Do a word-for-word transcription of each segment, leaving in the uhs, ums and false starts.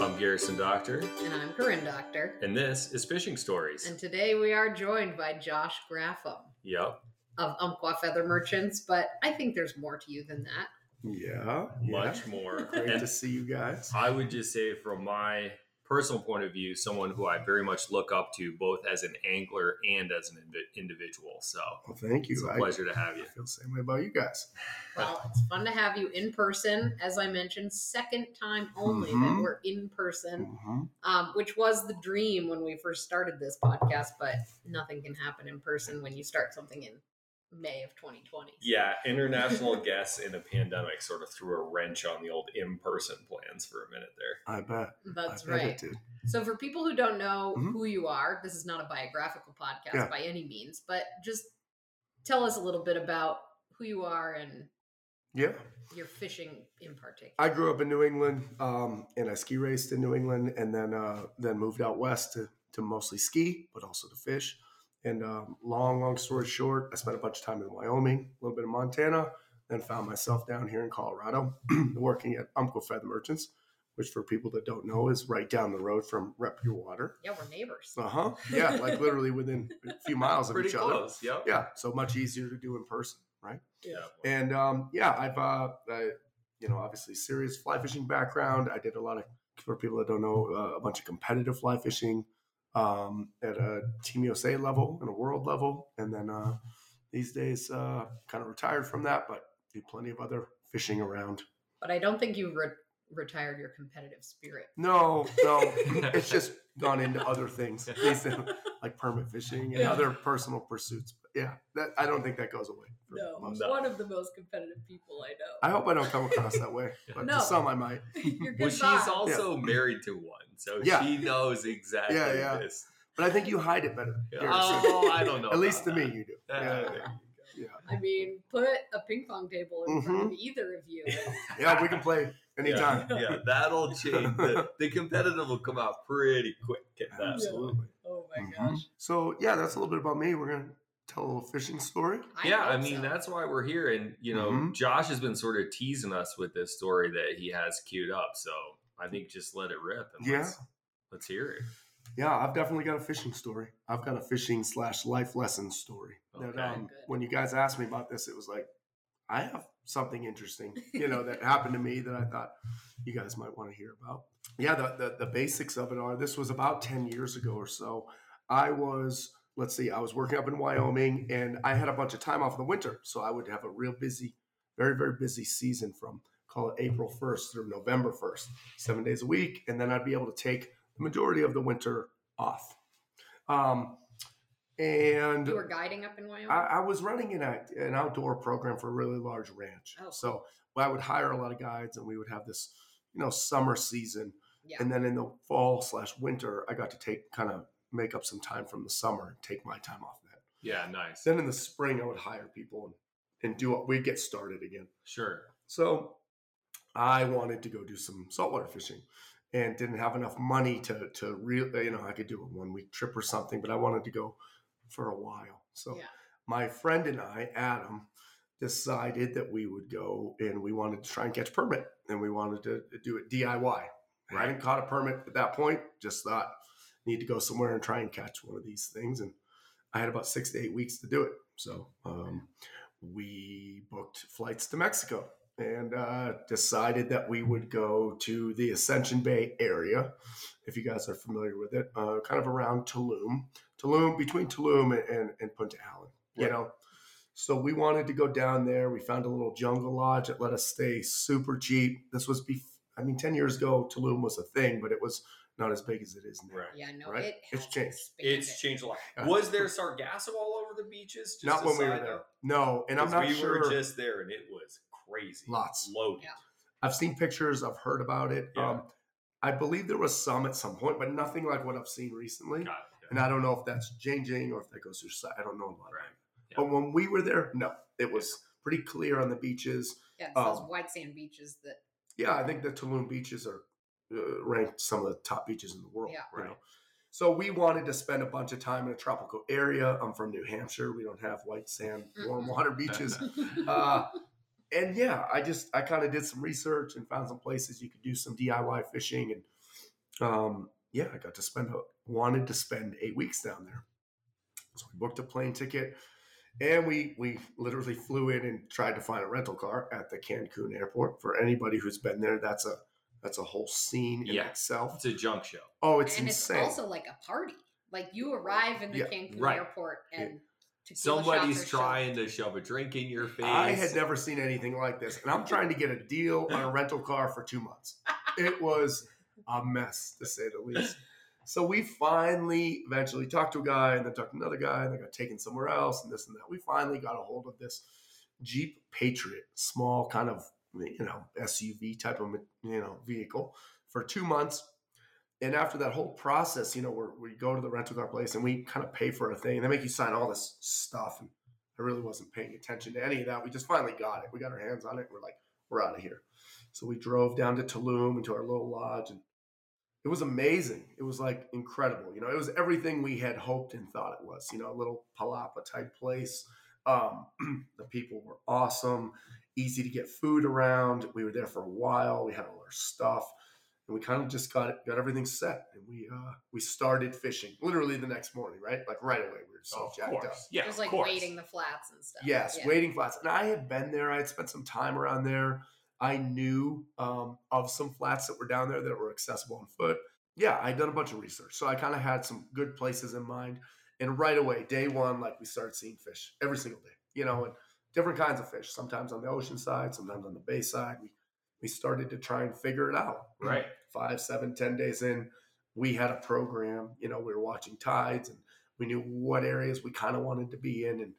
I'm Garrison Doctor. And I'm Corinne Doctor. And this is Fishing Stories. And today we are joined by Josh Graffam. Yep. Of Umpqua Feather Merchants, but I think there's more to you than that. Yeah. Much yeah. more. Great and to see you guys. I would just say from my personal point of view, someone who I very much look up to both as an angler and as an individual. So well, thank you. It's a pleasure I, to have you. I feel the same way about you guys. Well, it's fun to have you in person. As I mentioned, second time only mm-hmm. that we're in person, mm-hmm. um, which was the dream when we first started this podcast, but nothing can happen in person when you start something in May of twenty twenty. Yeah, international guests in a pandemic sort of threw a wrench on the old in-person plans for a minute there. I bet. That's I bet right. It did. So for people who don't know mm-hmm. who you are, this is not a biographical podcast yeah. by any means, but just tell us a little bit about who you are and yeah. your fishing in particular. I grew up in New England, um, and I ski raced in New England, and then uh, then moved out west to, to mostly ski, but also to fish. And um, long, long story short, I spent a bunch of time in Wyoming, a little bit of Montana, then found myself down here in Colorado working at Uncle Feather Mergers, which for people that don't know is right down the road from Rep Your Water. Yeah, we're neighbors. Uh-huh. Yeah, like literally within a few miles of Pretty each close, other. Yep. Yeah, so much easier to do in person, right? Yeah. And um, yeah, I've, uh, I, you know, obviously serious fly fishing background. I did a lot of, for people that don't know, uh, a bunch of competitive fly fishing. Um, at a Team U S A level and a world level. And then uh, these days, uh, kind of retired from that, but do plenty of other fishing around. But I don't think you re- retired your competitive spirit. No, no. It's just gone into other things, like permit fishing and yeah. other personal pursuits. But yeah, that, I don't think that goes away. No, most. One of the most competitive people I know. I hope I don't come across that way, but no. to some I might. You're good well, she's also yeah. married to one, so yeah. she knows exactly yeah, yeah. this. But I think you hide it better. Yeah. Oh, I don't know. At least to that. me, you do. Yeah. Yeah. Yeah. I mean, put a ping pong table in mm-hmm. front of either of you. And- yeah, we can play anytime. Yeah, yeah that'll change. The, the competitive will come out pretty quick. Absolutely. Yeah. Oh my mm-hmm. gosh. So yeah, that's a little bit about me. We're gonna tell a little fishing story. I yeah, I mean so. that's why we're here, and you know, mm-hmm. Josh has been sort of teasing us with this story that he has queued up. So I think just let it rip. And yeah, let's, let's hear it. Yeah, I've definitely got a fishing story. I've got a fishing slash life lesson story. Okay. That um, when you guys asked me about this, it was like, I have something interesting, you know, that happened to me that I thought you guys might want to hear about. Yeah, the, the the basics of it are, this was about ten years ago or so. I was, let's see, I was working up in Wyoming, and I had a bunch of time off in the winter. So I would have a real busy, very, very busy season from, call it April first through November first, seven days a week. And then I'd be able to take majority of the winter off. Um, and you were guiding up in Wyoming? I, I was running an, an outdoor program for a really large ranch. Oh. So well, I would hire a lot of guides, and we would have this, you know, summer season. Yeah. And then in the fall slash winter, I got to take kind of make up some time from the summer and take my time off that. Yeah, nice. Then in the spring, I would hire people and, and do what we get started again. Sure. So I wanted to go do some saltwater fishing. And didn't have enough money to, to really, you know, I could do a one week trip or something, but I wanted to go for a while. So yeah. my friend and I, Adam, decided that we would go, and we wanted to try and catch permit, and we wanted to do it D I Y. Right. I hadn't caught a permit at that point, just thought need to go somewhere and try and catch one of these things. And I had about six to eight weeks to do it. So um, we booked flights to Mexico. And uh, decided that we would go to the Ascension Bay area, if you guys are familiar with it, uh, kind of around Tulum, Tulum between Tulum and, and, and Punta Allen, you yeah. know. So we wanted to go down there. We found a little jungle lodge that let us stay super cheap. This was, bef- I mean, ten years ago, Tulum was a thing, but it was not as big as it is now. Right. Yeah, no, right? it it's changed. It's it. changed a lot. Was there sargasso all over the beaches? Just not when we were there. Up? No, and I'm not we sure. We were just there, and it was crazy. Lots. Loaded. Yeah. I've seen pictures. I've heard about it. Yeah. Um, I believe there was some at some point, but nothing like what I've seen recently. God, yeah. And I don't know if that's changing or if that goes through side. I don't know a lot. Right. Yeah. But when we were there, no, it was pretty clear on the beaches. Yeah, it's um, those white sand beaches that. Yeah, I think the Tulum beaches are uh, ranked some of the top beaches in the world. Yeah. Right. You know? So we wanted to spend a bunch of time in a tropical area. I'm from New Hampshire. We don't have white sand, warm water beaches. uh, And yeah, I just, I kind of did some research and found some places you could do some D I Y fishing. And um, yeah, I got to spend, a, wanted to spend eight weeks down there. So we booked a plane ticket and we, we literally flew in and tried to find a rental car at the Cancun airport. For anybody who's been there, that's a, that's a whole scene in yeah, itself. It's a junk show. Oh, it's and insane. And it's also like a party. Like you arrive in the yeah, Cancun right. airport and... Yeah. Somebody's trying to shove a drink in your face. I had never seen anything like this. And I'm trying to get a deal on a rental car for two months. It was a mess, to say the least. So we finally eventually talked to a guy and then talked to another guy and I got taken somewhere else and this and that. We finally got a hold of this Jeep Patriot, small kind of, you know, S U V type of, you know, vehicle for two months. And after that whole process, you know, we're, we go to the rental car place and we kind of pay for a thing. And they make you sign all this stuff. And I really wasn't paying attention to any of that. We just finally got it. We got our hands on it. And we're like, we're out of here. So we drove down to Tulum into our little lodge. And it was amazing. It was like incredible. You know, it was everything we had hoped and thought it was. You know, a little palapa type place. Um, the people were awesome. Easy to get food around. We were there for a while. We had all our stuff. And we kind of just got it, got everything set, and we uh, we started fishing literally the next morning, right? Like right away, we were so oh, jacked course. up. Yeah, it was like wading the flats and stuff. Yes, yeah. wading flats. And I had been there. I had spent some time around there. I knew um, of some flats that were down there that were accessible on foot. Yeah, I'd done a bunch of research, so I kind of had some good places in mind. And right away, day one, like we started seeing fish every single day, you know, and different kinds of fish. Sometimes on the ocean side, sometimes on the bay side. We we started to try and figure it out, right? Five, seven, ten days in, we had a program, you know, we were watching tides and we knew what areas we kind of wanted to be in and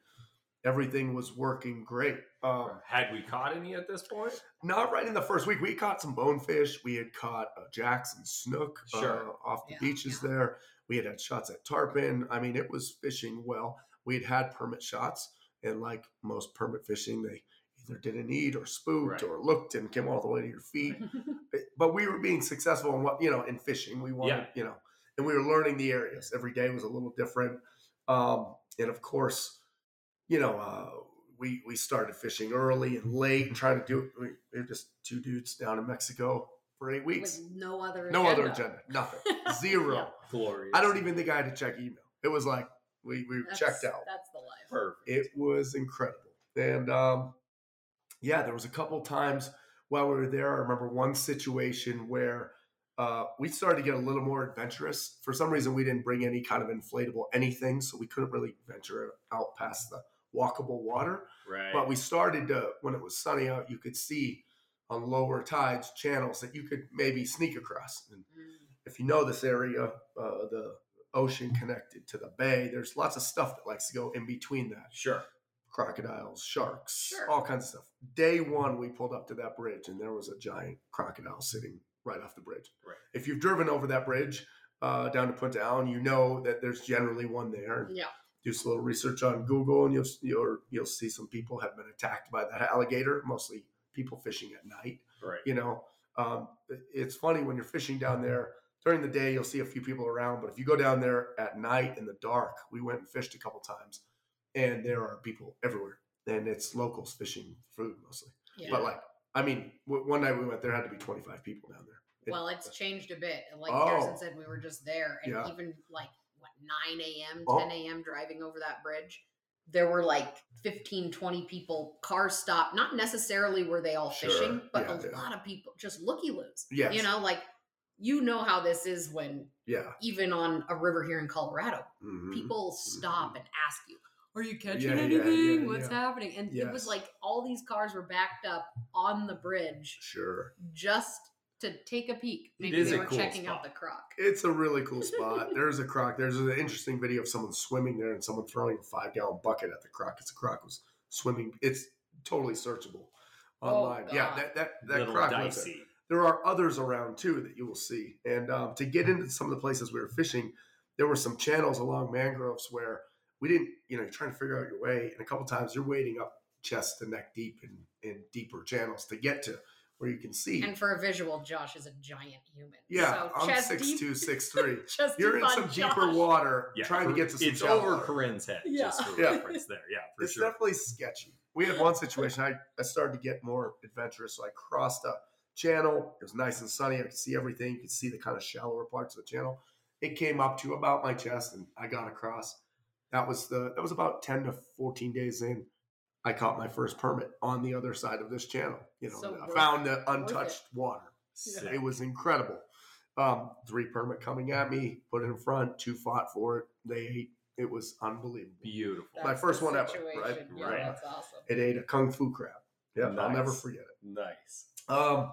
everything was working great. Um, had we caught any at this point? Not right in the first week. We caught some bonefish. We had caught uh, jacks and snook sure. uh, off the yeah, beaches yeah. there. We had had shots at tarpon. I mean, it was fishing well. We had had permit shots and like most permit fishing, they either didn't eat or spooked right. or looked and came all the way to your feet. But we were being successful in what, you know, in fishing. We wanted, yeah. you know, and we were learning the areas. Every day was a little different. Um, and of course, you know, uh, we, we started fishing early and late and trying to do it. We, we were just two dudes down in Mexico for eight weeks. With no other no agenda. other agenda. Nothing. Zero. Yeah. Glorious. I don't even think I had to check email. It was like, we, we that's, checked out. That's the life. Perfect. It was incredible. And, um, yeah, there was a couple times while we were there. I remember one situation where uh, we started to get a little more adventurous. For some reason, we didn't bring any kind of inflatable anything, so we couldn't really venture out past the walkable water. Right. But we started to, when it was sunny out, you could see on lower tides channels that you could maybe sneak across. And mm. if you know this area, uh, the ocean connected to the bay, there's lots of stuff that likes to go in between that. Sure. Crocodiles, sharks, sure. all kinds of stuff. Day one, we pulled up to that bridge and there was a giant crocodile sitting right off the bridge. Right. If you've driven over that bridge uh, down to Punta Allen, you know that there's generally one there. Yeah. Do some little research on Google and you'll, you'll, you'll see some people have been attacked by that alligator, mostly people fishing at night. Right. You know, um, it's funny when you're fishing down there, during the day, you'll see a few people around, but if you go down there at night in the dark, we went and fished a couple times. And there are people everywhere. And it's locals fishing food mostly. Yeah. But like, I mean, w- one night we went, there had to be twenty-five people down there. It, well, it's uh, changed a bit. And like oh, Garrison said, we were just there. And yeah. even like, what, nine a.m., oh. ten a.m. driving over that bridge, there were like fifteen, twenty people, cars stopped. Not necessarily were they all sure. fishing, but yeah, a yeah. lot of people, just looky-loos. Yes. You know, like, you know how this is when, yeah. even on a river here in Colorado, mm-hmm. people stop mm-hmm. and ask you, are you catching yeah, anything? Yeah, yeah, What's yeah. happening? And yes. it was like all these cars were backed up on the bridge. Sure. Just to take a peek. Maybe they were cool checking spot. out the croc. It's a really cool spot. There's a croc. There's an interesting video of someone swimming there and someone throwing a five gallon bucket at the croc. It's a croc was swimming. It's totally searchable online. Oh, yeah. That, that, that croc was there. There are others around too that you will see. And um, to get into some of the places we were fishing, there were some channels along mangroves where we didn't, you know, you're trying to figure out your way. And a couple of times you're wading up chest to neck deep in, in deeper channels to get to where you can see. And for a visual, Josh is a giant human. Yeah, so I'm six two, six three. You're in some Josh. deeper water yeah, trying for, to get to some It's over water. Corinne's head, yeah. just for yeah. reference there. Yeah, for it's sure. It's definitely sketchy. We had one situation, I, I started to get more adventurous. So I crossed a channel. It was nice and sunny. I could see everything. You could see the kind of shallower parts of the channel. It came up to about my chest, and I got across. That was the that was about ten to fourteen days in. I caught my first permit on the other side of this channel. You know, so I found the untouched water. Yeah. It was incredible. Um, three permit coming at me, put it in front. Two fought for it. They ate. It was unbelievable. Beautiful. That's my first one ever. Right, yeah, right. That's awesome. It ate a Kung Fu crab. Yeah, nice. I'll never forget it. Nice. Um,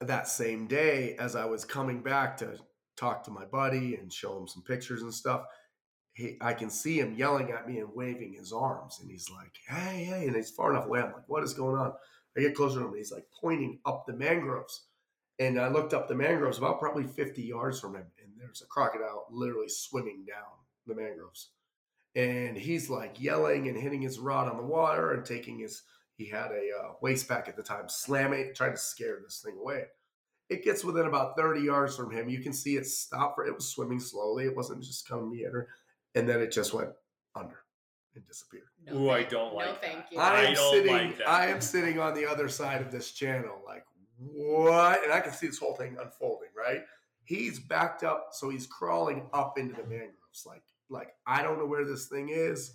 that same day, as I was coming back to talk to my buddy and show him some pictures and stuff, he, I can see him yelling at me and waving his arms. And he's like, hey, hey. And he's far enough away. I'm like, what is going on? I get closer to him. And he's like pointing up the mangroves. And I looked up the mangroves about probably fifty yards from him. And there's a crocodile literally swimming down the mangroves. And he's like yelling and hitting his rod on the water and taking his, he had a uh, waist pack at the time, slamming it, trying to scare this thing away. It gets within about thirty yards from him. You can see it stop for, it was swimming slowly. It wasn't just coming at her. And then it just went under and disappeared. No, Ooh, I don't like no, that. Thank you. I, am I don't sitting, like that. I am sitting on the other side of this channel like, what? And I can see this whole thing unfolding, right? He's backed up, so he's crawling up into the mangroves. Like, like I don't know where this thing is.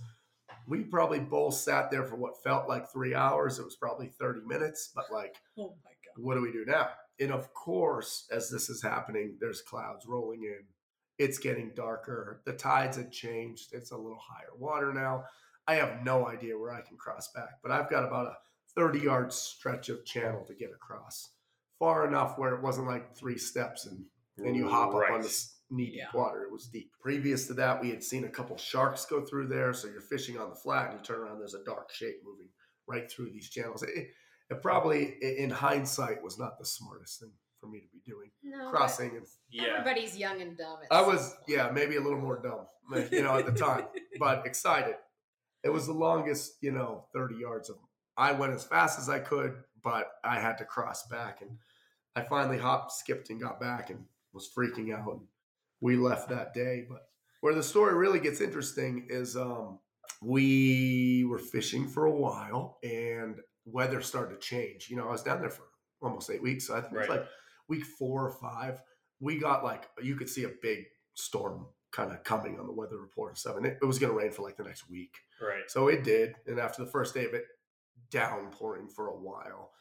We probably both sat there for what felt like three hours. It was probably thirty minutes, but like, oh my God, what do we do now? And of course, as this is happening, there's clouds rolling in. It's getting darker. The tides had changed. It's a little higher water now. I have no idea where I can cross back, but I've got about a thirty-yard stretch of channel to get across, far enough where it wasn't like three steps and then you hop right up on the knee-deep yeah. water. It was deep. Previous to that, we had seen a couple sharks go through there, so you're fishing on the flat and you turn around, there's a dark shape moving right through these channels. It, it probably, in hindsight, was not the smartest thing for me to be doing, no, crossing. And yeah. Everybody's young and dumb. I was, yeah, maybe a little more dumb, you know, at the time, but excited. It was the longest, you know, thirty yards of. I went as fast as I could, but I had to cross back, and I finally hopped, skipped, and got back, and was freaking out. And we left that day, but where the story really gets interesting is um, we were fishing for a while, and weather started to change. You know, I was down there for almost eight weeks. So I think right. it was like week four or five, we got like, you could see a big storm kind of coming on the weather report and stuff. And it, it was going to rain for like the next week. Right. So it did. And after the first day of it downpouring for a while,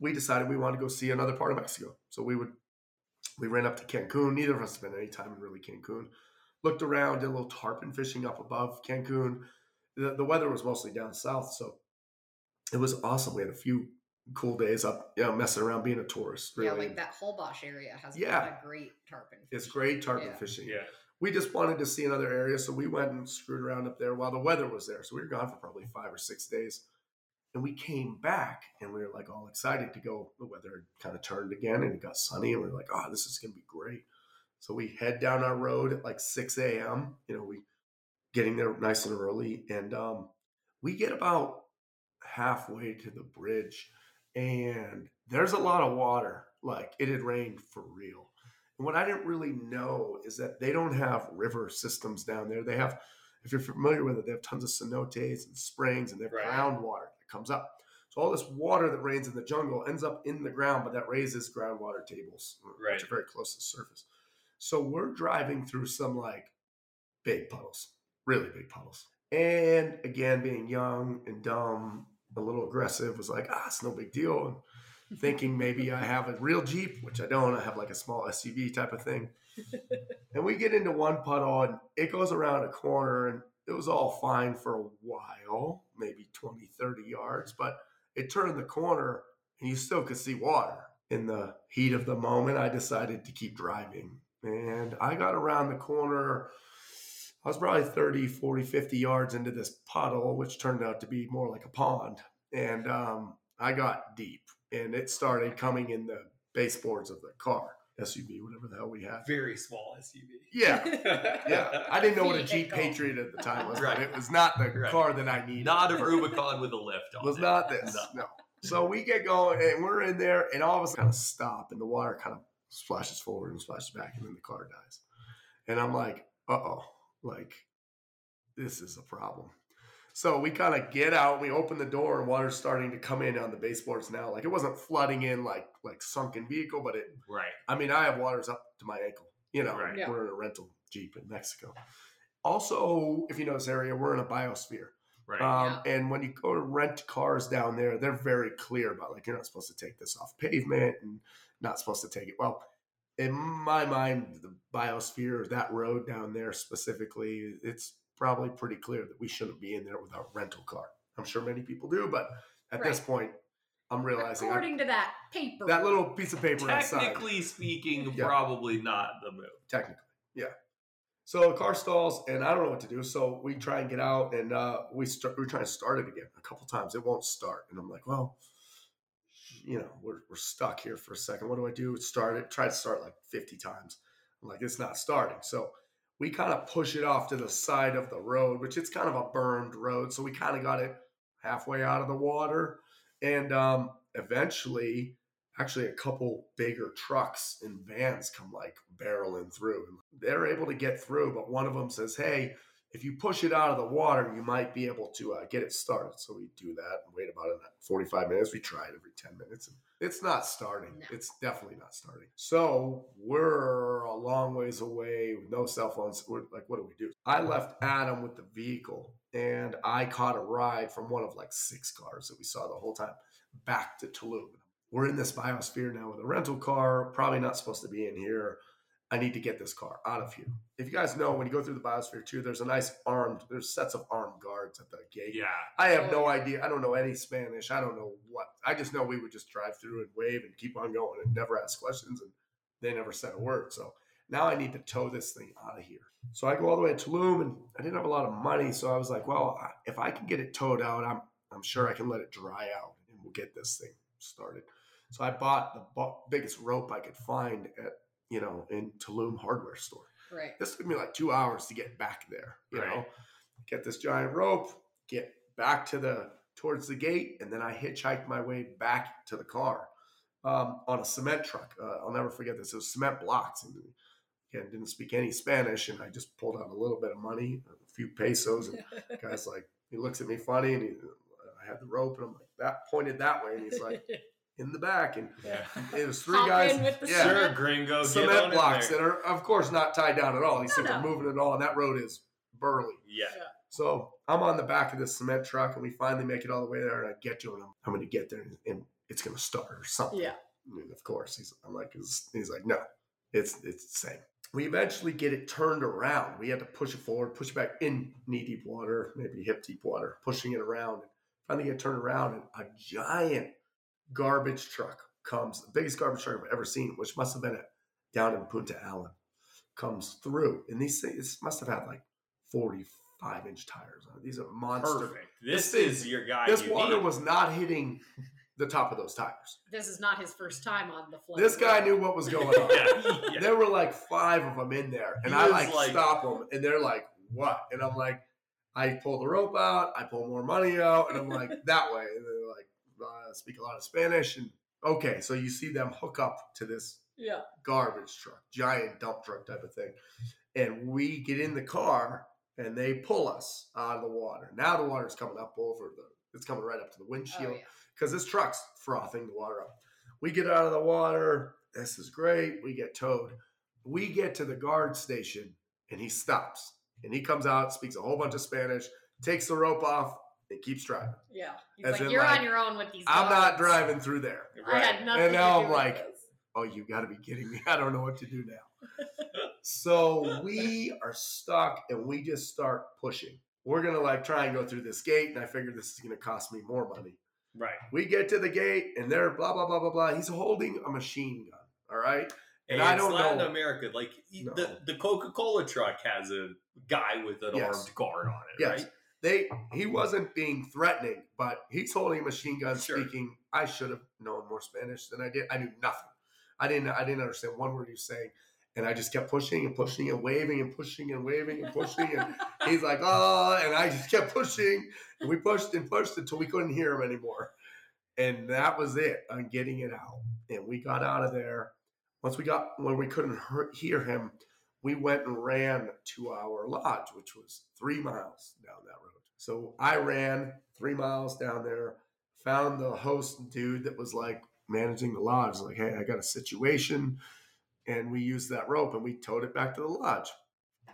we decided we wanted to go see another part of Mexico. So we would, we ran up to Cancun. Neither of us spent any time in really Cancun. Looked around, did a little tarpon fishing up above Cancun. The, the weather was mostly down south. So it was awesome. We had a few cool days up, you know, messing around being a tourist. Really. Yeah, like that Holbox area has yeah. a lot of great tarpon fishing. It's great tarpon yeah. fishing. Yeah. We just wanted to see another area, so we went and screwed around up there while the weather was there. So we were gone for probably five or six days. And we came back, and we were like all excited to go. The weather had kind of turned again, and it got sunny, and we were like, oh, this is going to be great. So we head down our road at like six a.m. You know, we getting there nice and early, and um, we get about halfway to the bridge. And there's a lot of water. Like, it had rained for real. And what I didn't really know is that they don't have river systems down there. They have, if you're familiar with it, they have tons of cenotes and springs, and they have right. groundwater that comes up. So all this water that rains in the jungle ends up in the ground, but that raises groundwater tables, right. which are very close to the surface. So we're driving through some like big puddles, really big puddles. And again, being young and dumb, a little aggressive, was like, ah, it's no big deal. And thinking maybe I have a real Jeep, which I don't. I have like a small S U V type of thing. And we get into one puddle, and it goes around a corner, and it was all fine for a while, maybe twenty, thirty yards. But it turned the corner, and you still could see water. In the heat of the moment, I decided to keep driving. And I got around the corner. I was probably thirty, forty, fifty yards into this puddle, which turned out to be more like a pond. And um, I got deep, and it started coming in the baseboards of the car, S U V, whatever the hell we had. Very small S U V. Yeah. Yeah. I didn't know what a Jeep Patriot at the time was, right. but it was not the right. car that I needed. Not a Rubicon with a lift on it. Was not this. No. no. So we get going, and we're in there, and all of us kind of stop, and the water kind of splashes forward and splashes back, and then the car dies. And I'm like, uh-oh. Like, this is a problem. So we kind of get out, we open the door, and water's starting to come in on the baseboards now. Like, it wasn't flooding in like like sunken vehicle, but it. Right. I mean, I have waters up to my ankle. You know, right. yeah. We're in a rental Jeep in Mexico. Also, if you know this area, we're in a biosphere. Right. Um, yeah. And when you go to rent cars down there, they're very clear about, like, you're not supposed to take this off pavement and not supposed to take it. Well, in my mind, the biosphere, that road down there specifically, it's probably pretty clear that we shouldn't be in there with our rental car. I'm sure many people do, but at right. this point, I'm realizing. According I'm, to that paper. That little piece of paper outside. Technically speaking, yeah. probably not the move. Technically, yeah. So the car stalls, and I don't know what to do. So we try and get out, and uh, we start. We're trying to start it again a couple times. It won't start, and I'm like, well, you know, we're we're stuck here for a second. What do I do? Start it. Try to start like fifty times. I'm like, it's not starting. So we kind of push it off to the side of the road, which it's kind of a burned road. So we kind of got it halfway out of the water, and um, eventually. Actually, a couple bigger trucks and vans come like barreling through. And they're able to get through, but one of them says, hey, if you push it out of the water, you might be able to uh, get it started. So we do that and wait about forty-five minutes. We try it every ten minutes. And it's not starting. No. It's definitely not starting. So we're a long ways away with no cell phones. We're like, what do we do? I left Adam with the vehicle, and I caught a ride from one of like six cars that we saw the whole time back to Tulum. We're in this biosphere now with a rental car, probably not supposed to be in here. I need to get this car out of here. If you guys know, when you go through the biosphere too, there's a nice armed, there's sets of armed guards at the gate. Yeah. I have no idea. I don't know any Spanish. I don't know what. I just know we would just drive through and wave and keep on going and never ask questions. And they never said a word. So now I need to tow this thing out of here. So I go all the way to Tulum, and I didn't have a lot of money. So I was like, well, if I can get it towed out, I'm, I'm sure I can let it dry out and we'll get this thing started. So I bought the b- biggest rope I could find at, you know, in Tulum hardware store. Right. This took me like two hours to get back there, you right. know, get this giant rope, get back to the, towards the gate. And then I hitchhiked my way back to the car um, on a cement truck. Uh, I'll never forget this. It was cement blocks. And again, didn't speak any Spanish. And I just pulled out a little bit of money, a few pesos. And the guy's like, he looks at me funny, and he, I had the rope, and I'm like, that pointed that way. And he's like, in the back, and yeah. it was three Hop guys, with the yeah, sure, gringo, cement blocks that are, of course, not tied down at all. He no, said no. they're moving at all, and that road is burly. Yeah. yeah. So I'm on the back of this cement truck, and we finally make it all the way there, and I get to it. And I'm, I'm going to get there, and, and it's going to start or something. Yeah. I mean, of course, he's. I'm like, he's, he's like, no, it's it's the same. We eventually get it turned around. We had to push it forward, push it back in knee deep water, maybe hip deep water, pushing it around, and finally get turned around, and a giant garbage truck comes, the biggest garbage truck I've ever seen, which must have been at, down in Punta Allen, comes through. And these things, this must have had like forty-five inch tires on it. These are monster. Perfect. This, this is thing, your guy. This water need. was not hitting the top of those tires. This is not his first time on the floor. This guy knew what was going on. yeah, yeah. There were like five of them in there. And he I like, like stop them. And they're like, what? And I'm like, I pull the rope out. I pull more money out. And I'm like, that way. And they're like, Uh, speak a lot of Spanish, and okay, so you see them hook up to this yeah. garbage truck, giant dump truck type of thing, and we get in the car, and they pull us out of the water. Now the water's coming up over the, it's coming right up to the windshield, because oh, yeah. this truck's frothing the water up. We get out of the water, this is great, we get towed. We get to the guard station, and he stops, and he comes out, speaks a whole bunch of Spanish, takes the rope off, and keeps driving. Yeah. He's As like, you're like, on your own with these dogs. I'm not driving through there. Right. I had nothing and now to do I'm with like, this. Oh, you got to be kidding me. I don't know what to do now. So we are stuck, and we just start pushing. We're going to like try and go through this gate, and I figured this is going to cost me more money. Right. We get to the gate, and they're blah, blah, blah, blah, blah. He's holding a machine gun. All right. And, and I don't Latin know. America, like no. the, the Coca-Cola truck has a guy with an yes. armed guard on it, yes. right? They, he wasn't being threatening, but he's holding a machine gun sure. speaking. I should have known more Spanish than I did. I knew nothing. I didn't I didn't understand one word he was saying. And I just kept pushing and pushing and waving and pushing and waving and pushing. And he's like, oh, and I just kept pushing. And we pushed and pushed until we couldn't hear him anymore. And that was it on getting it out. And we got out of there. Once we got, when we couldn't hear him, we went and ran to our lodge, which was three miles down that road. So I ran three miles down there, found the host dude that was like managing the lodge. Like, hey, I got a situation. And we used that rope and we towed it back to the lodge.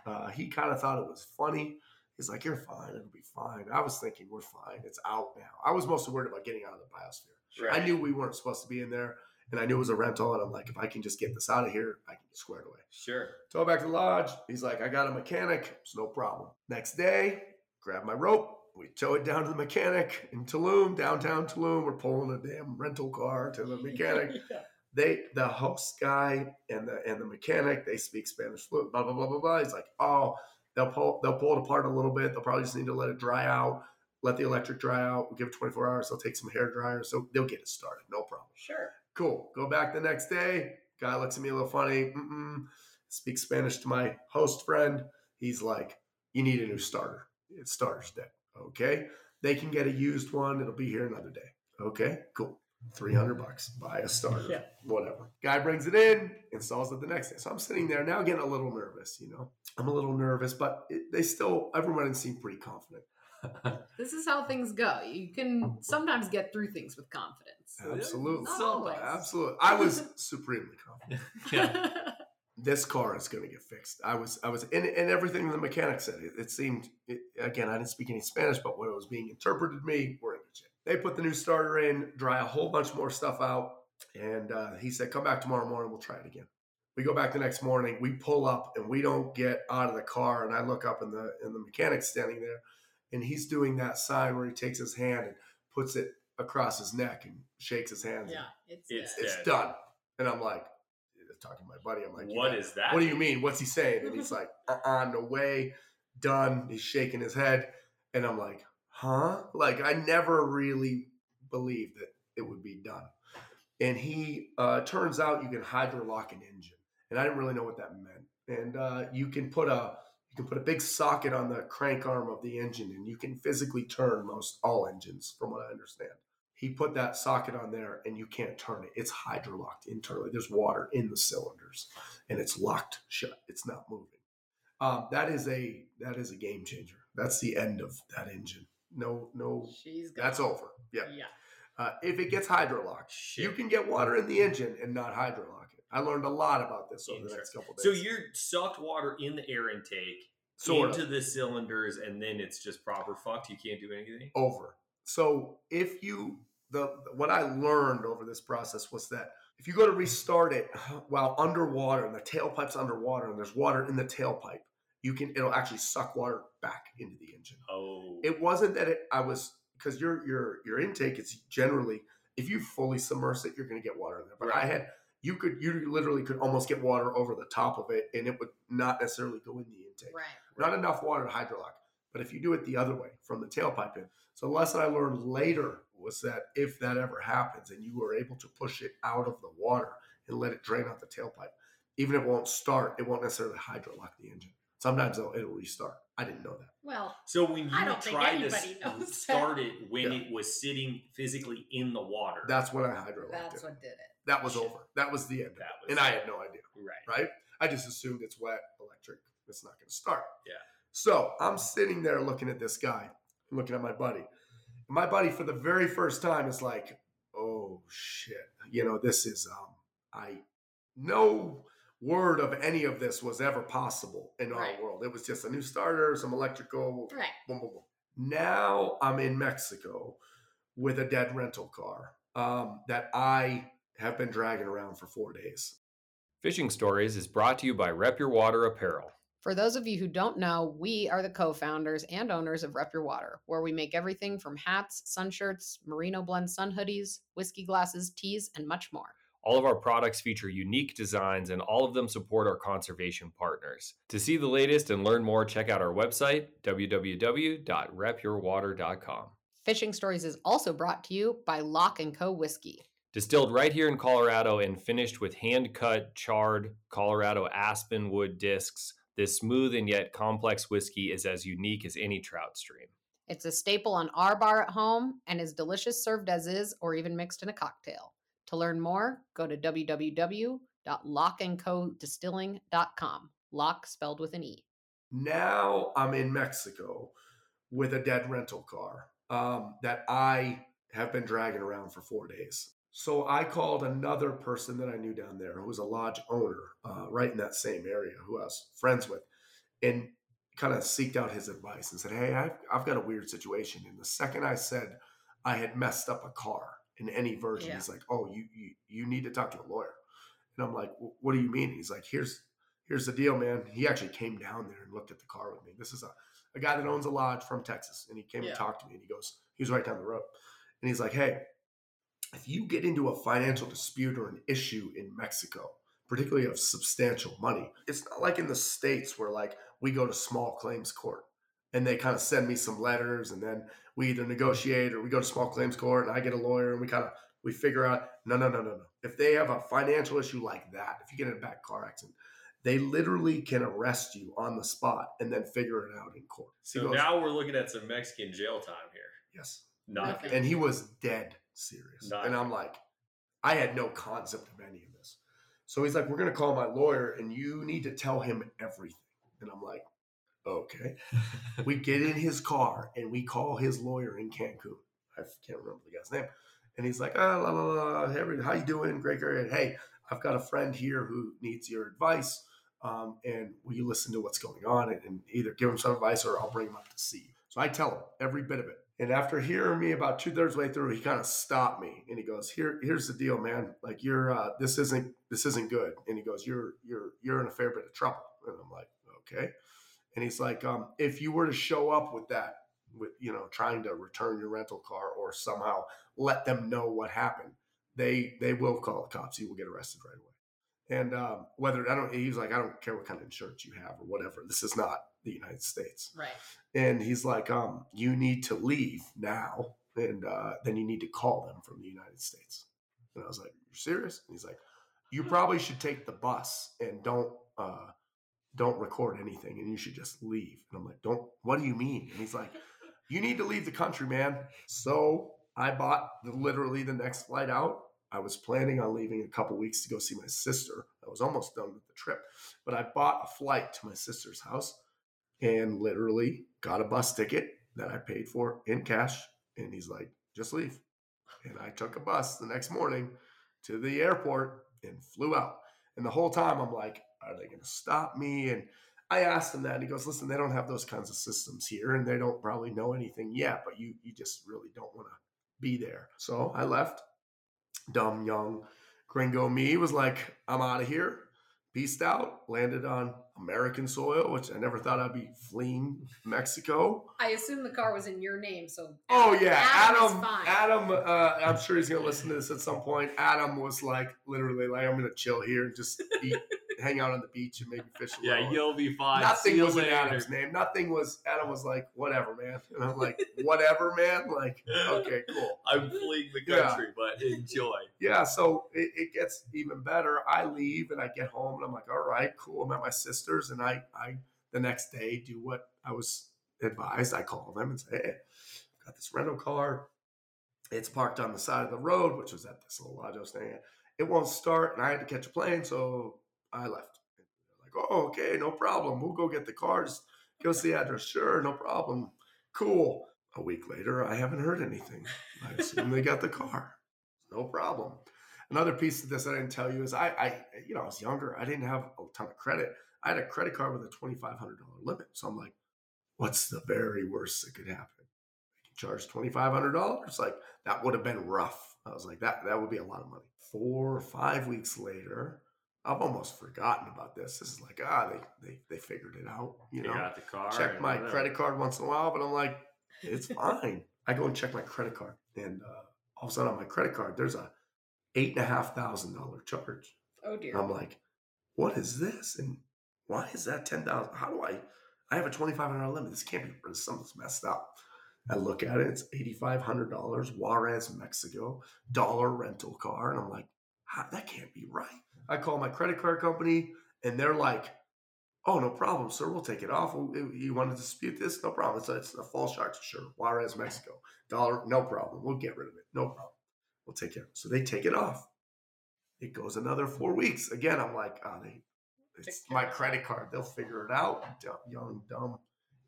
Uh, he kind of thought it was funny. He's like, you're fine. It'll be fine. I was thinking, we're fine. It's out now. I was mostly worried about getting out of the biosphere. Right. I knew we weren't supposed to be in there. And I knew it was a rental. And I'm like, if I can just get this out of here, I can get squared away. Sure. Tow back to the lodge. He's like, I got a mechanic. It's no problem. Next day, grab my rope. We tow it down to the mechanic in Tulum, downtown Tulum. We're pulling a damn rental car to the mechanic. Yeah. They, the host guy and the and the mechanic, they speak Spanish fluent, blah, blah, blah, blah, blah. He's like, oh, they'll pull, they'll pull it apart a little bit. They'll probably just need to let it dry out, let the electric dry out. We'll give it twenty-four hours. They'll take some hair dryers. So they'll get it started. No problem. Sure. Cool. Go back the next day. Guy looks at me a little funny. Mm-mm. Speaks Spanish to my host friend. He's like, you need a new starter. It's starter's dead. Okay. They can get a used one. It'll be here another day. Okay, cool. three hundred bucks, buy a starter, yeah. Whatever. Guy brings it in, installs it the next day. So I'm sitting there now getting a little nervous, you know. I'm a little nervous, but it, they still, everyone seemed pretty confident. This is how things go. You can sometimes get through things with confidence. Absolutely. Not Absolutely. I was supremely confident. Yeah. This car is going to get fixed. I was, I was, and, and everything the mechanic said, it, it seemed, it, again, I didn't speak any Spanish, but what it was being interpreted to me, we're in the gym. They put the new starter in, dry a whole bunch more stuff out. And uh, he said, come back tomorrow morning. We'll try it again. We go back the next morning. We pull up and we don't get out of the car. And I look up and the, and the mechanic's standing there. And he's doing that sign where he takes his hand and puts it across his neck and shakes his hands. Yeah, it's It's, it's done. And I'm like, talking to my buddy. I'm like, what is that? What do you mean? What's he saying? And he's like, uh-uh, no way. Done. He's shaking his head. And I'm like, huh? Like, I never really believed that it would be done. And he, uh, turns out you can hydrolock an engine. And I didn't really know what that meant. And, uh, you can put a, you can put a big socket on the crank arm of the engine and you can physically turn most all engines from what I understand. He put that socket on there and you can't turn it. It's hydrolocked internally. There's water in the cylinders and it's locked shut. It's not moving. Um, that is a, that is a game changer. That's the end of that engine. No, no, She's that's over. Yeah. yeah. Uh, if it gets hydrolocked, Shit. you can get water in the engine and not hydrolock it. I learned a lot about this over the next couple of days. So you're sucked water in the air intake sort into of. the cylinders and then it's just proper fucked. You can't do anything over. So if you, The, what I learned over this process was that if you go to restart it while underwater and the tailpipe's underwater and there's water in the tailpipe, you can, it'll actually suck water back into the engine. Oh. It wasn't that it, I was, because your, your, your intake is generally, if you fully submerse it, you're going to get water in there. But right. I had, you could, you literally could almost get water over the top of it and it would not necessarily go in the intake. Right. Not enough water to hydrolock. But if you do it the other way from the tailpipe in. So the lesson I learned later was that if that ever happens and you were able to push it out of the water and let it drain out the tailpipe, even if it won't start, it won't necessarily hydrolock the engine. Sometimes it'll, it'll restart. I didn't know that. Well, so when you tried to start it when yeah. it was sitting physically in the water. That's when I hydrolocked That's it. That's what did it. That was Shit. over. That was the end of that it. Was and it. I had no idea. Right. Right? I just assumed it's wet, electric. It's not going to start. Yeah. So I'm sitting there looking at this guy, looking at my buddy. My buddy, for the very first time, is like, oh, shit. You know, this is, um, I, no word of any of this was ever possible in right. our world. It was just a new starter, some electrical. Right. Boom, boom, boom. Now I'm in Mexico with a dead rental car um, that I have been dragging around for four days. Fishing Stories is brought to you by Rep Your Water Apparel. For those of you who don't know, we are the co-founders and owners of Rep Your Water, where we make everything from hats, sun shirts, merino blend sun hoodies, whiskey glasses, teas, and much more. All of our products feature unique designs, and all of them support our conservation partners. To see the latest and learn more, check out our website, w w w dot rep your water dot com. Fishing Stories is also brought to you by Lock and Co. Whiskey. Distilled right here in Colorado and finished with hand-cut, charred Colorado aspen wood discs, this smooth and yet complex whiskey is as unique as any trout stream. It's a staple on our bar at home and is delicious served as is or even mixed in a cocktail. To learn more, go to w w w dot lock and co distilling dot com. Lock spelled with an E. Now I'm in Mexico with a dead rental car um, that I have been dragging around for four days. So I called another person that I knew down there who was a lodge owner uh, right in that same area who I was friends with, and kind of seeked out his advice and said, hey, I've, I've got a weird situation. And the second I said I had messed up a car in any version, yeah. he's like, oh, you, you you need to talk to a lawyer. And I'm like, what do you mean? He's like, here's here's the deal, man. He actually came down there and looked at the car with me. This is a, a guy that owns a lodge from Texas. And he came yeah. and talked to me, and he goes, he was right down the road. And he's like, hey, if you get into a financial dispute or an issue in Mexico, particularly of substantial money, it's not like in the States where like we go to small claims court and they kind of send me some letters and then we either negotiate or we go to small claims court and I get a lawyer and we kind of, we figure out, no, no, no, no, no. If they have a financial issue like that, if you get in a bad car accident, they literally can arrest you on the spot and then figure it out in court. So, so goes, now we're looking at some Mexican jail time here. Yes. Not good. And he was dead serious. Not and I'm good. Like, I had no concept of any of this. So he's like, we're going to call my lawyer and you need to tell him everything. And I'm like, okay. We get in his car and we call his lawyer in Cancun. I can't remember the guy's name. And he's like, ah, oh, la, la, la, hey, how you doing? Greg, hey, I've got a friend here who needs your advice. Um, and will you listen to what's going on and, and either give him some advice or I'll bring him up to see you. So I tell him every bit of it. And after hearing me about two thirds way through, he kind of stopped me and he goes, here, here's the deal, man. Like you're, uh, this isn't, this isn't good. And he goes, you're, you're, you're in a fair bit of trouble. And I'm like, okay. And he's like, um, if you were to show up with that, with, you know, trying to return your rental car or somehow let them know what happened, they, they will call the cops. You will get arrested right away. And um, whether I don't, he was like, I don't care what kind of insurance you have or whatever. This is not the United States. Right. And he's like, um, you need to leave now. And uh, then you need to call them from the United States. And I was like, you're serious? And he's like, you probably should take the bus and don't, uh, don't record anything. And you should just leave. And I'm like, don't, what do you mean? And he's like, you need to leave the country, man. So I bought the, literally the next flight out. I was planning on leaving a couple weeks to go see my sister. I was almost done with the trip, but I bought a flight to my sister's house and literally got a bus ticket that I paid for in cash. And he's like, just leave. And I took a bus the next morning to the airport and flew out. And the whole time I'm like, are they going to stop me? And I asked him that, and he goes, listen, they don't have those kinds of systems here and they don't probably know anything yet, but you, you just really don't want to be there. So I left. Dumb young gringo me was like, I'm out of here. Peaced out. Landed on American soil, which I never thought I'd be fleeing Mexico. I assume the car was in your name, so. Oh yeah, Adam. Adam, Adam uh, I'm sure he's gonna listen to this at some point. Adam was like, literally, like, I'm gonna chill here and just eat, hang out on the beach and maybe fish. Alone. Yeah, you'll be fine. Nothing was in Adam's name. Nothing was. Adam was like, whatever, man. And I'm like, whatever, man. Like, okay, cool. I'm fleeing the country, yeah. but enjoy. Yeah. So it, it gets even better. I leave and I get home and I'm like, all right, cool. I'm at my sister's. And I, I, the next day, do what I was advised. I call them and say, hey, I've got this rental car. It's parked on the side of the road, which was at this little lodge I was staying at. It won't start, and I had to catch a plane, so I left. They're like, oh, okay, no problem. We'll go get the car. Just give us the address. Sure, no problem. Cool. A week later, I haven't heard anything. I assume they got the car. No problem. Another piece of this I didn't tell you is I, I, you know, I was younger. I didn't have a ton of credit. I had a credit card with a twenty-five hundred dollars limit. So I'm like, what's the very worst that could happen? I can charge twenty-five hundred dollars. Like, that would have been rough. I was like, that that would be a lot of money. Four or five weeks later, I've almost forgotten about this. This is like, ah, they they, they figured it out. You know, got the car. Check my whatever. Credit card once in a while, but I'm like, it's fine. I go and check my credit card. And uh, all of a sudden on my credit card, there's a eight thousand five hundred dollars charge. Oh, dear. I'm like, what is this? And why is that ten thousand? How do I, I have a twenty-five hundred dollars limit. This can't be, something's messed up. I look at it, it's eight thousand five hundred dollars, Juarez, Mexico, dollar rental car. And I'm like, how, that can't be right. I call my credit card company and they're like, oh, no problem, sir. We'll take it off. You want to dispute this? No problem. So it's a false charge, sure. Juarez, Mexico, dollar, no problem. We'll get rid of it. No problem. We'll take care of it. So they take it off. It goes another four weeks. Again, I'm like, ah, oh, they, it's my credit card. They'll figure it out. Dumb, young, dumb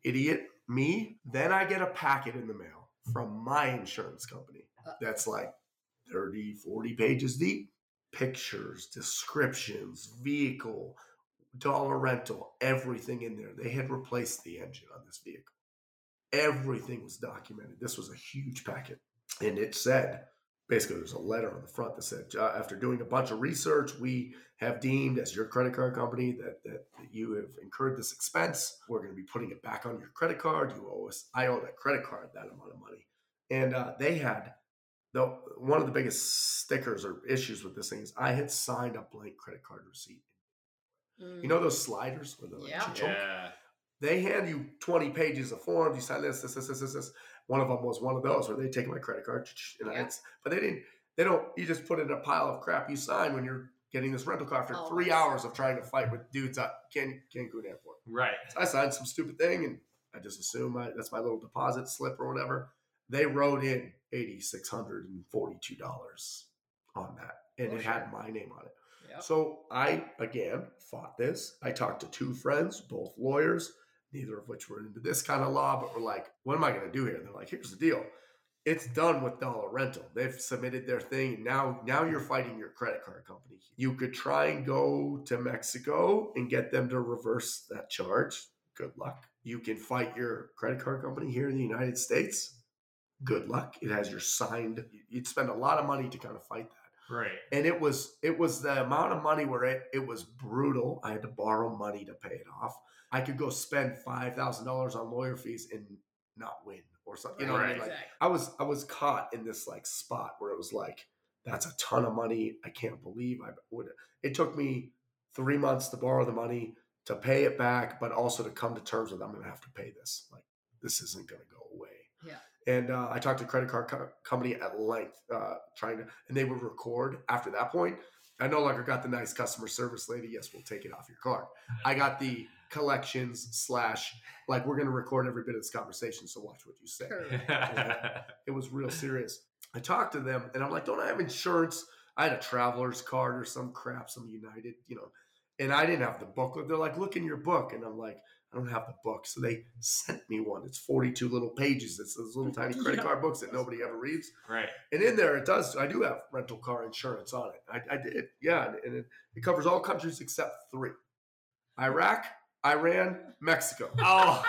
idiot. me. Then I get a packet in the mail from my insurance company that's like thirty, forty pages deep. Pictures, descriptions, vehicle, Dollar Rental, everything in there. They had replaced the engine on this vehicle. Everything was documented. This was a huge packet. And it said, basically, there's a letter on the front that said, after doing a bunch of research, we have deemed as your credit card company that, that, that you have incurred this expense. We're going to be putting it back on your credit card. You owe us, I owe that credit card that amount of money. And uh, they had, the one of the biggest stickers or issues with this thing is I had signed a blank credit card receipt. Mm. You know those sliders? Where like, yeah. yeah. They hand you twenty pages of forms. You sign this, this, this, this, this, this. One of them was one of those where they take my credit card. And yeah. it's, but they didn't, they don't, you just put in a pile of crap you sign when you're getting this rental car after oh, three nice. hours of trying to fight with dudes at Cancun Airport. Right. So I signed some stupid thing and I just assume I, that's my little deposit slip or whatever. They wrote in eight thousand six hundred forty-two dollars on that. And oh, it sure. had my name on it. Yep. So I, again, fought this. I talked to two friends, both lawyers, neither of which were into this kind of law, but we're like, what am I going to do here? And they're like, here's the deal. It's done with Dollar Rental. They've submitted their thing. Now, now you're fighting your credit card company. You could try and go to Mexico and get them to reverse that charge. Good luck. You can fight your credit card company here in the United States. Good luck. It has your signed. You'd spend a lot of money to kind of fight that. Right. And it was it was the amount of money where it, it was brutal. I had to borrow money to pay it off. I could go spend five thousand dollars on lawyer fees and not win or something. You know right, what I mean? Like, exactly. I was I was caught in this like spot where it was like, that's a ton of money. I can't believe I would. It took me three months to borrow the money, to pay it back, but also to come to terms with I'm going to have to pay this. Like, this isn't going to go away. Yeah. And uh, I talked to credit card co- company at length, uh, trying to, and they would record after that point. I no longer got the nice customer service lady. Yes, we'll take it off your card. I got the collections slash, like, we're going to record every bit of this conversation. So watch what you say. It was real serious. I talked to them and I'm like, don't I have insurance? I had a traveler's card or some crap, some United, you know, and I didn't have the booklet. They're like, look in your book. And I'm like, I don't have the book. So they sent me one. It's forty-two little pages. It's those little tiny credit yeah. card books that nobody ever reads. Right. And in there, it does. I do have rental car insurance on it. I, I did. Yeah. And it, it covers all countries except three. Iraq, Iran, Mexico. Oh,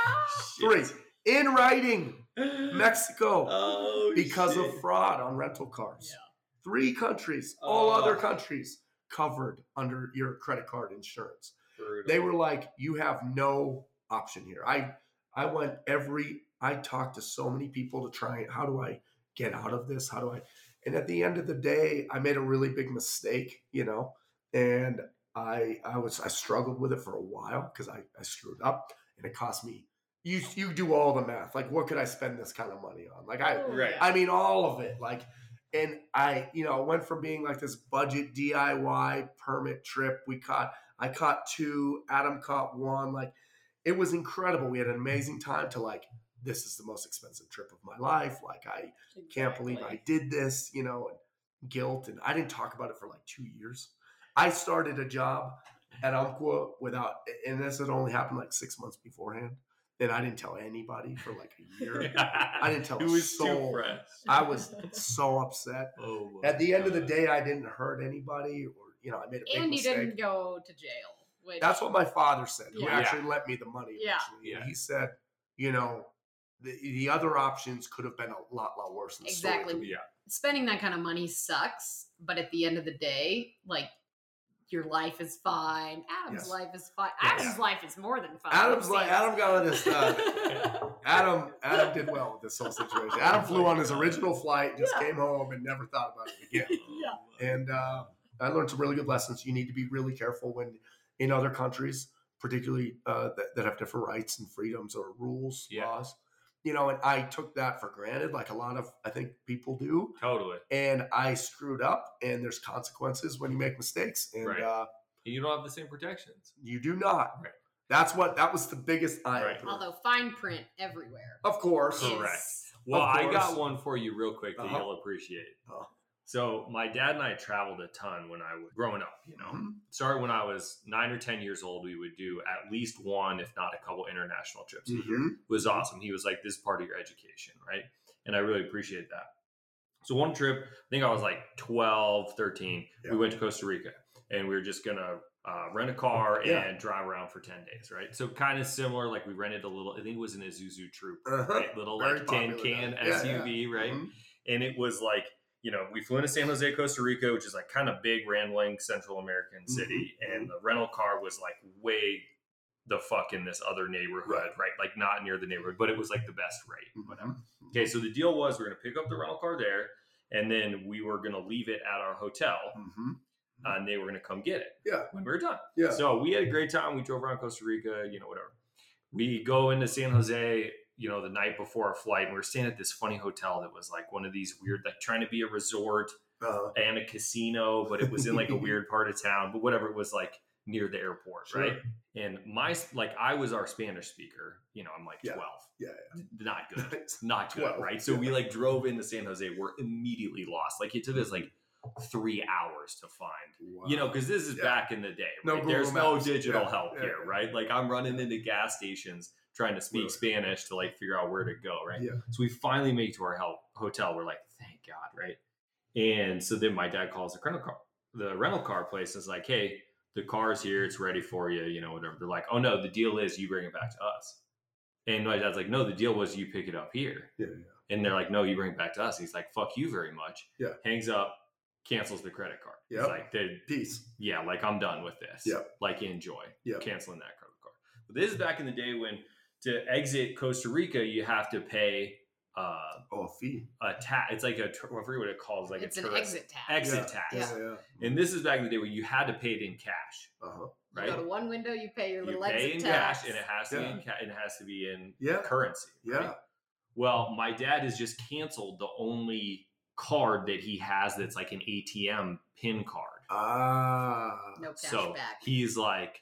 three. In writing, Mexico. Oh, because shit. of fraud on rental cars. Yeah. Three countries, oh. all other countries covered under your credit card insurance. Brutal. They were like, you have no option here. I I went every I talked to so many people to try, how do I get out of this? How do I? And at the end of the day, I made a really big mistake, you know, and I I was I struggled with it for a while because I, I screwed up and it cost me. You you do all the math. Like, what could I spend this kind of money on? Like I oh, right. I mean, all of it. Like, and I, you know, went from being like this budget D I Y permit trip. We caught, I caught two, Adam caught one. Like, it was incredible. We had an amazing time to like, this is the most expensive trip of my life. Like, I exactly. can't believe I did this, you know, and guilt. And I didn't talk about it for like two years. I started a job at Umpqua without, and this had only happened like six months beforehand. And I didn't tell anybody for like a year. Yeah. I didn't tell a soul. I was so upset. Oh, at the end God. of the day, I didn't hurt anybody, or you know, I made a big and mistake. And you didn't go to jail. Which... That's what my father said. Yeah. Who actually yeah. lent me the money. Yeah. yeah. He said, you know, the, the other options could have been a lot, lot worse. Than exactly. Yeah. Spending that kind of money sucks, but at the end of the day, like. Your life is fine. Adam's yes. life is fine. Yes. Adam's life is more than fine. Adam's like Adam got on this. Uh, Adam Adam did well with this whole situation. Adam flew on his original flight, just yeah. came home, and never thought about it again. yeah. And uh, I learned some really good lessons. You need to be really careful when in other countries, particularly uh, that, that have different rights and freedoms or rules, yeah. laws. You know, and I took that for granted, like a lot of, I think, people do. Totally. And I screwed up, and there's consequences when you make mistakes. And right. uh, you don't have the same protections. You do not. Right. That's what, that was the biggest eye-opener. Right. Although fine print everywhere. Of course. Correct. Well, of course. I got one for you real quick that uh-huh. you'll appreciate. Uh-huh. So my dad and I traveled a ton when I was growing up, you know. Mm-hmm. Started when I was nine or ten years old, we would do at least one, if not a couple international trips. Mm-hmm. It was awesome. He was like, this is part of your education, right? And I really appreciate that. So one trip, I think I was like twelve, thirteen, yeah. we went to Costa Rica and we were just going to uh, rent a car yeah. and drive around for ten days, right? So kind of similar, like we rented a little, I think it was an Isuzu Troop, uh-huh. right? Little Very like popular, ten can yeah, S U V, yeah. right? Mm-hmm. And it was like, you know, we flew into San Jose, Costa Rica, which is like kind of big, rambling Central American city. Mm-hmm. And the rental car was like way the fuck in this other neighborhood, right? right? Like not near the neighborhood, but it was like the best rate. Mm-hmm. Whatever. Okay, so the deal was we're going to pick up the rental car there and then we were going to leave it at our hotel mm-hmm. uh, and they were going to come get it yeah. when we were done. Yeah. So we had a great time. We drove around Costa Rica, you know, whatever. We go into San Jose, you know, the night before our flight, and we were staying at this funny hotel that was like one of these weird, like trying to be a resort uh-huh. and a casino, but it was in like a weird part of town, but whatever, it was like near the airport. Sure. Right. And my, like I was our Spanish speaker, you know, I'm like yeah. twelve, yeah, yeah. not good, not good. twelve. Right. So yeah. we like drove into San Jose. We're immediately lost. Like it took us like three hours to find, wow. you know, cause this is yeah. back in the day, right? No, there's no digital yeah. help yeah. here. Yeah. Right. Like I'm running into gas stations trying to speak really? Spanish to like figure out where to go, right? Yeah. So we finally make it to our help, hotel. We're like, thank God, right? And so then my dad calls the rental car, the rental car place, and is like, hey, the car's here, it's ready for you, you know, whatever. They're like, oh no, the deal is you bring it back to us. And my dad's like, no, the deal was you pick it up here. Yeah, yeah. And they're like, no, you bring it back to us. And he's like, fuck you very much. Yeah. Hangs up, cancels the credit card. Yeah. He's like, peace. Yeah, like I'm done with this. Yeah. Like enjoy. Yeah. Canceling that credit card. But this is back in the day when to exit Costa Rica, you have to pay uh, oh, a fee. A tax. It's like a, I forget what it calls. Like it's a an tourist. exit tax. Exit yeah. tax. Yeah. Yeah, yeah. And this is back in the day when you had to pay it in cash. Uh-huh. Right? You go to one window, you pay your little you pay exit in tax. Cash, and it has to yeah. be in ca- and it has to be in yeah. currency. Right? Yeah. Well, my dad has just canceled the only card that he has that's like an A T M PIN card. Ah. No cash so back. He's like,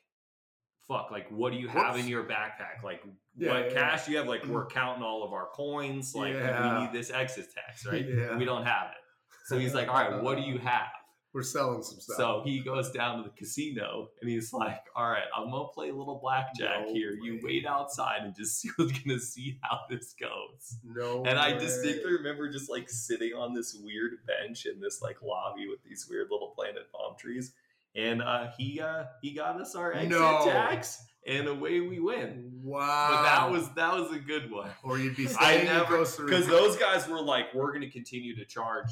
fuck, like what do you have Whoops. in your backpack? Like yeah, what yeah, cash yeah. do you have? Like we're counting all of our coins. Like yeah. we need this exit tax, right? Yeah. We don't have it. So he's like, all right, what do you have? We're selling some stuff. So he goes down to the casino and he's like, all right, I'm going to play a little blackjack no here. Way. You wait outside and just see what's going to see how this goes. No. And I way. distinctly remember just like sitting on this weird bench in this like lobby with these weird little planted palm trees. And uh, he uh, he got us our exit no. tax, and away we went. Wow! But that was that was a good one. Or you'd be staying in Costa Rica because those guys were like, "We're going to continue to charge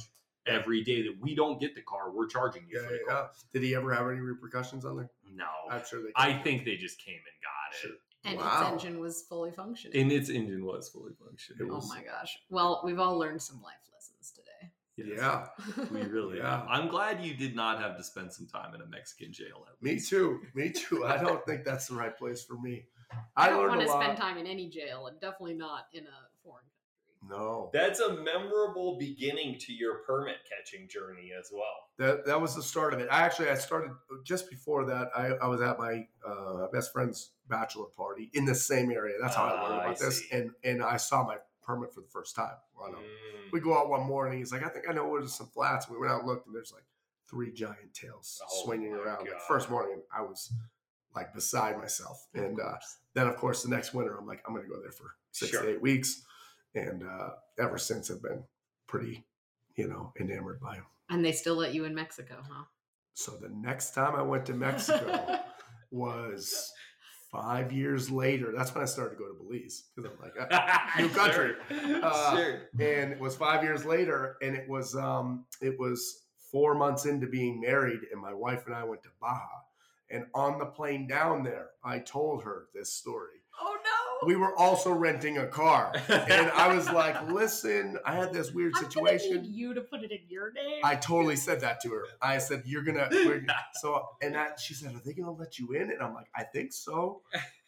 every day that we don't get the car. We're charging you yeah, for the yeah. car." Did he ever have any repercussions on there? No, I'm sure they came. I think they just came and got sure. it. And wow. its engine was fully functioning. And its engine was fully functioning. Was. Oh my gosh! Well, we've all learned some life lessons today. Yeah, we really yeah. are. I'm glad you did not have to spend some time in a Mexican jail. Me too. Me too. I don't think that's the right place for me. I, I don't want to spend time in any jail, and definitely not in a foreign country. No, that's a memorable beginning to your permit catching journey as well. That that was the start of it. I actually I started just before that. I, I was at my uh, best friend's bachelor party in the same area. That's how uh, I learned about I this, and and I saw my permit for the first time. Well, mm. We go out one morning. He's like, I think I know where there's some flats. We went out and looked, and there's like three giant tails oh swinging around. Like, first morning, I was like beside myself. And uh, then, of course, the next winter, I'm like, I'm going to go there for six sure. to eight weeks. And uh, ever since, I've been pretty, you know, enamored by them. And they still let you in Mexico, huh? So the next time I went to Mexico was... Five years later, that's when I started to go to Belize because I'm like, new country. Sure. Uh, sure. And it was five years later, and it was um, it was four months into being married, and my wife and I went to Baja. And on the plane down there, I told her this story. Oh no! We were also renting a car, and I was like, "Listen, I had this weird I'm situation. Gonna need you to put it in your name." I totally said that to her. I said, "You're gonna." We're, so, and that, she said, "Are they gonna let you in?" And I'm like, "I think so."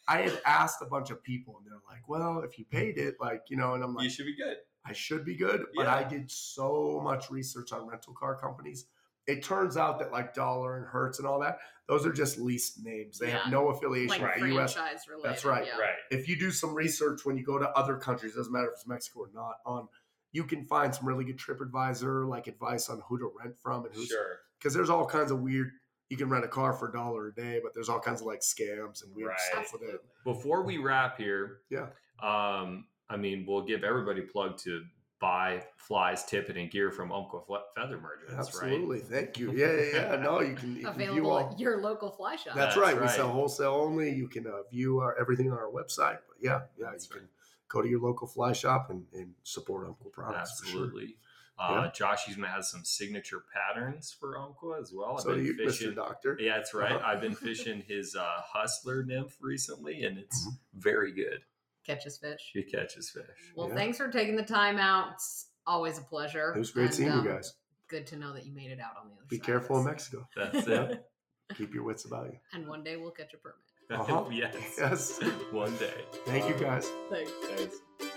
I had asked a bunch of people, and they're like, "Well, if you paid it, like you know," and I'm like, "You should be good." I should be good, but yeah. I did so much research on rental car companies. It turns out that like Dollar and Hertz and all that, those are just lease names. They yeah. have no affiliation like with the U S. Related, That's right. Yeah. Right. If you do some research when you go to other countries, it doesn't matter if it's Mexico or not, on you can find some really good TripAdvisor like advice on who to rent from and who's, sure. Because there's all kinds of weird. You can rent a car for a dollar a day, but there's all kinds of like scams and weird right. stuff with it. Before we wrap here, yeah, um, I mean, we'll give everybody a plug to buy flies, tippet, and gear from Umpqua Feather Mergers. Absolutely, right? Thank you. Yeah, yeah, yeah. No, you can, you can view all at your local fly shop. That's, That's right. right. We sell wholesale only. You can uh, view our everything on our website. But yeah, yeah, That's you right. can go to your local fly shop and, and support Umpqua products. Absolutely. For sure. Uh, yeah. Josh even has some signature patterns for Umpqua as well. I've so been you, fishing, Mister Doctor. Yeah, that's right. Uh-huh. I've been fishing his uh, Hustler Nymph recently, and it's mm-hmm. very good. Catches fish. He catches fish. Well, yeah. Thanks for taking the time out. It's always a pleasure. It was great and, seeing um, you guys. Good to know that you made it out on the other Be side. Be careful in Mexico. That's it. Keep your wits about you. And one day we'll catch a permit. Uh-huh. yes. Yes. One day. Thank um, you guys. Thanks. Thanks.